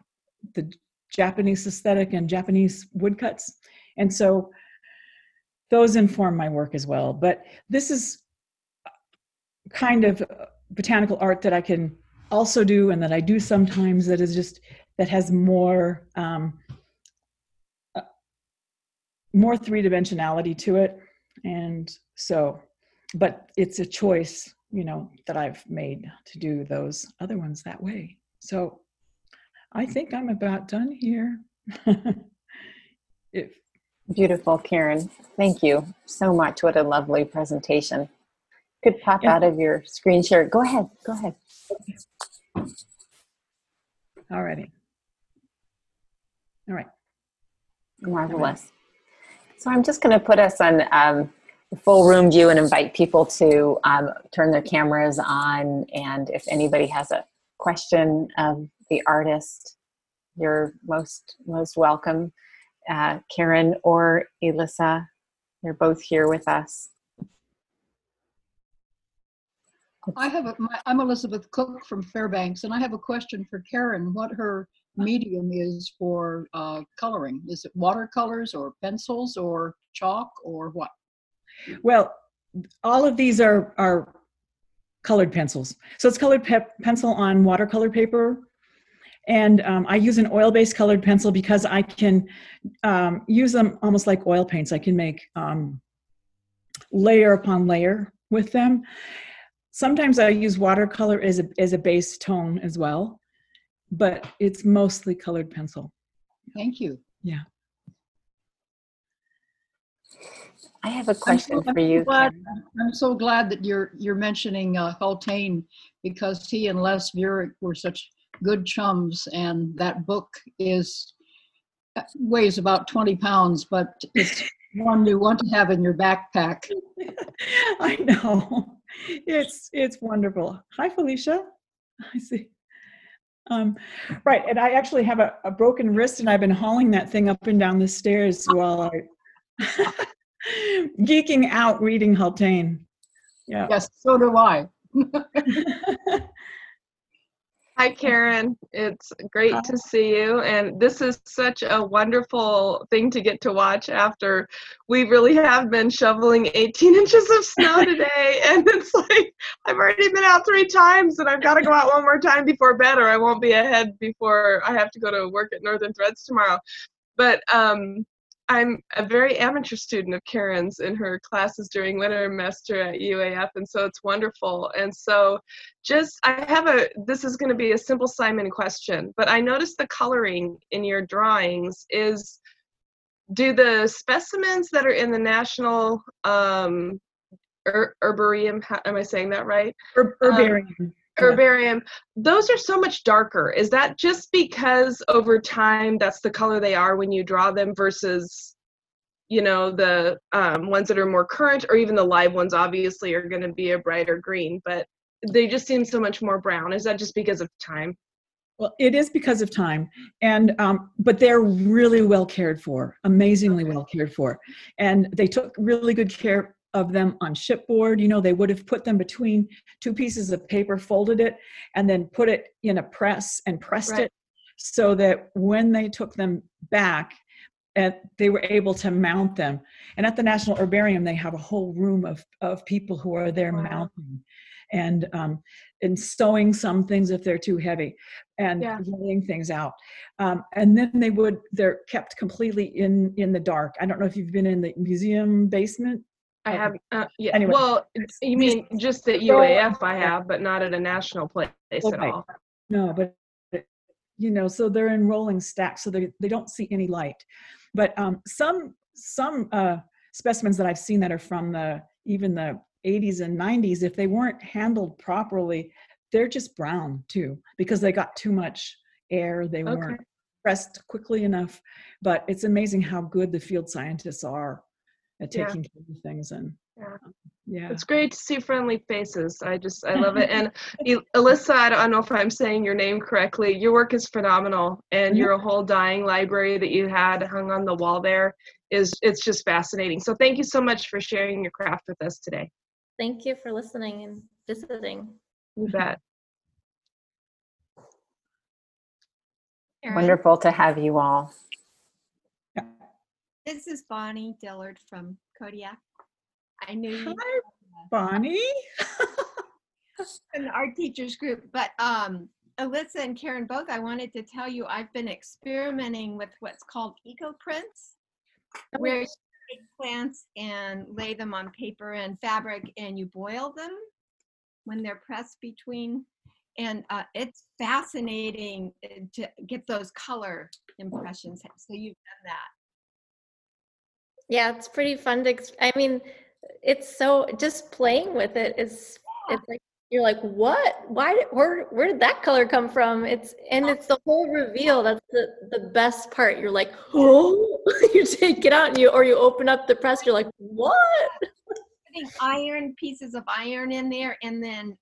the Japanese aesthetic and Japanese woodcuts. And so those inform my work as well. But this is kind of botanical art that I can also do and that I do sometimes, that is just, that has more, more three-dimensionality to it. And so, but it's a choice, you know, that I've made to do those other ones that way. So I think I'm about done here. Beautiful, Karen. Thank you so much. What a lovely presentation. Could pop out of your screen share. Go ahead, go ahead. All righty. All right. Marvelous. So I'm just going to put us on the full room view and invite people to turn their cameras on. And if anybody has a question of the artist, you're most welcome. Karen or Elissa, you're both here with us. I have I'm Elizabeth Cook from Fairbanks, and I have a question for Karen. What her medium is for coloring? Is it watercolors or pencils or chalk or what? Well, all of these are colored pencils. So it's colored pencil on watercolor paper, and I use an oil-based colored pencil because I can use them almost like oil paints. I can make layer upon layer with them. Sometimes I use watercolor as a base tone as well, but it's mostly colored pencil. Thank you. Yeah. I have a question for you. I'm so glad that you're mentioning Hultén, because he and Les Viereck were such good chums, and that book weighs about 20 pounds, but it's one you want to have in your backpack. I know. It's wonderful. Hi, Felicia. I see. Right, and I actually have a broken wrist, and I've been hauling that thing up and down the stairs while I geeking out reading Hultén. Yeah. Yes, so do I. Hi, Karen. It's great to see you, and this is such a wonderful thing to get to watch after we really have been shoveling 18 inches of snow today, and it's like I've already been out 3 times, and I've got to go out one more time before bed, or I won't be ahead before I have to go to work at Northern Threads tomorrow. But I'm a very amateur student of Karen's in her classes during winter semester at UAF, and so it's wonderful. And so this is going to be a simple Simon question, but I noticed the coloring in your drawings is, do the specimens that are in the National Herbarium, am I saying that right? Herbarium. Herbarium, those are so much darker. Is that just because over time that's the color they are when you draw them versus, you know, the ones that are more current, or even the live ones obviously are going to be a brighter green, but they just seem so much more brown. Is that just because of time? Well, it is because of time, and but they're really well cared for, amazingly well cared for, and they took really good care of them on shipboard. You know, they would have put them between 2 pieces of paper, folded it, and then put it in a press and pressed it, so that when they took them back, they were able to mount them. And at the National Herbarium, they have a whole room of people who are there mounting and sewing some things if they're too heavy, and laying things out. And then they're kept completely in the dark. I don't know if you've been in the museum basement. I have, yeah. Anyway. Well, you mean just at UAF I have, but not at a national place at all. No, but, you know, so they're in rolling stacks, so they don't see any light. But some specimens that I've seen that are from even the 80s and 90s, if they weren't handled properly, they're just brown too, because they got too much air, they weren't pressed quickly enough. But it's amazing how good the field scientists are at taking care of things, and Yeah. It's great to see friendly faces. I love it. And Elissa, I don't know if I'm saying your name correctly. Your work is phenomenal, and your whole dying library that you had hung on the wall there it's just fascinating. So thank you so much for sharing your craft with us today. Thank you for listening and visiting. You bet. Karen. Wonderful to have you all. Yeah. This is Bonnie Dillard from Kodiak. I knew you. Hi, Bonnie. An art teachers group, but Elissa and Karen both, I wanted to tell you I've been experimenting with what's called eco prints, where you take plants and lay them on paper and fabric, and you boil them when they're pressed between, and it's fascinating to get those color impressions. So you've done that. Yeah, it's pretty fun to. I mean. It's so just playing with it is it's like you're like what where did that color come from? It's the whole reveal that's the best part. You're like, oh, you take it out and you open up the press, you're like, what? Putting iron, pieces of iron in there, and then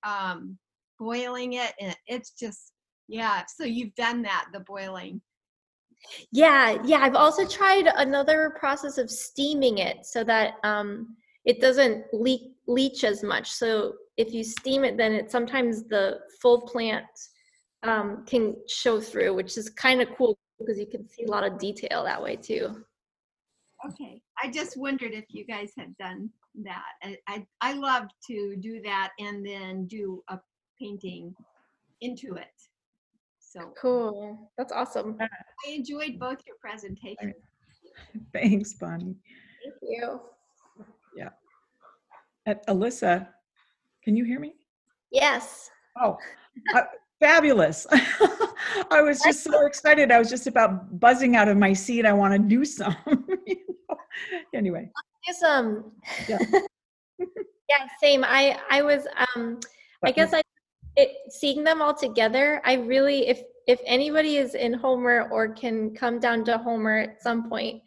boiling it, and it's just so you've done that, the boiling. Yeah I've also tried another process of steaming it so that it doesn't leach as much. So if you steam it, then it sometimes the full plant can show through, which is kind of cool because you can see a lot of detail that way too. Okay, I just wondered if you guys had done that. I love to do that and then do a painting into it. So cool, that's awesome. I enjoyed both your presentations. Thanks, Bonnie. Thank you. Yeah. Elissa, can you hear me? Yes. Oh, fabulous. I was just so excited. I was just about buzzing out of my seat. I want to do some. Anyway. Do some. Yeah. Yeah, same. I was, I guess seeing them all together, I really, if anybody is in Homer or can come down to Homer at some point,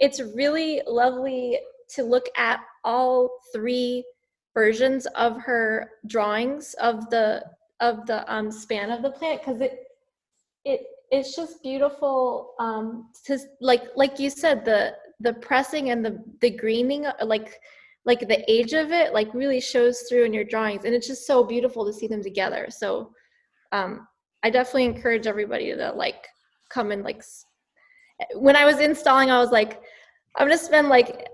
it's really lovely to look at all three versions of her drawings of the span of the plant, because it's just beautiful to like you said, the pressing and the greening, like the age of it really shows through in your drawings, and it's just so beautiful to see them together. So I definitely encourage everybody to come and when I was installing, I was like, I'm gonna spend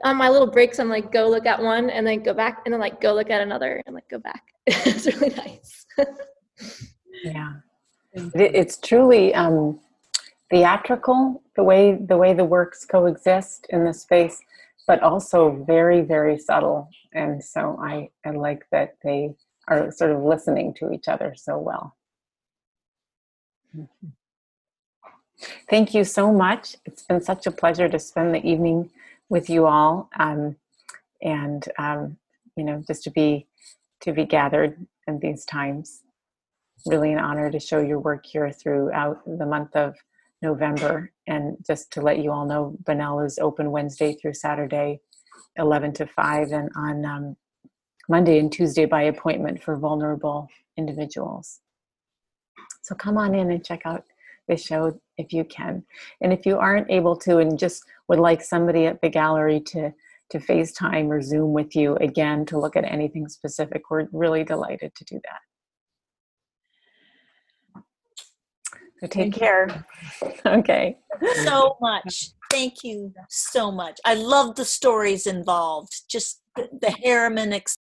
on my little breaks, I'm go look at one and then go back and then go look at another and go back. It's really nice. Yeah. It's truly theatrical, the way the works coexist in the space, but also very, very subtle. And so I like that they are sort of listening to each other so well. Mm-hmm. Thank you so much. It's been such a pleasure to spend the evening with you all, just to be gathered in these times. Really an honor to show your work here throughout the month of November. And just to let you all know, Bunnell is open Wednesday through Saturday, 11 to 5, and on Monday and Tuesday by appointment for vulnerable individuals. So come on in and check out the show if you can. And if you aren't able to and just would like somebody at the gallery to FaceTime or Zoom with you again to look at anything specific, we're really delighted to do that. So take care. Okay. So much. Thank you so much. I love the stories involved. Just the Harriman experience.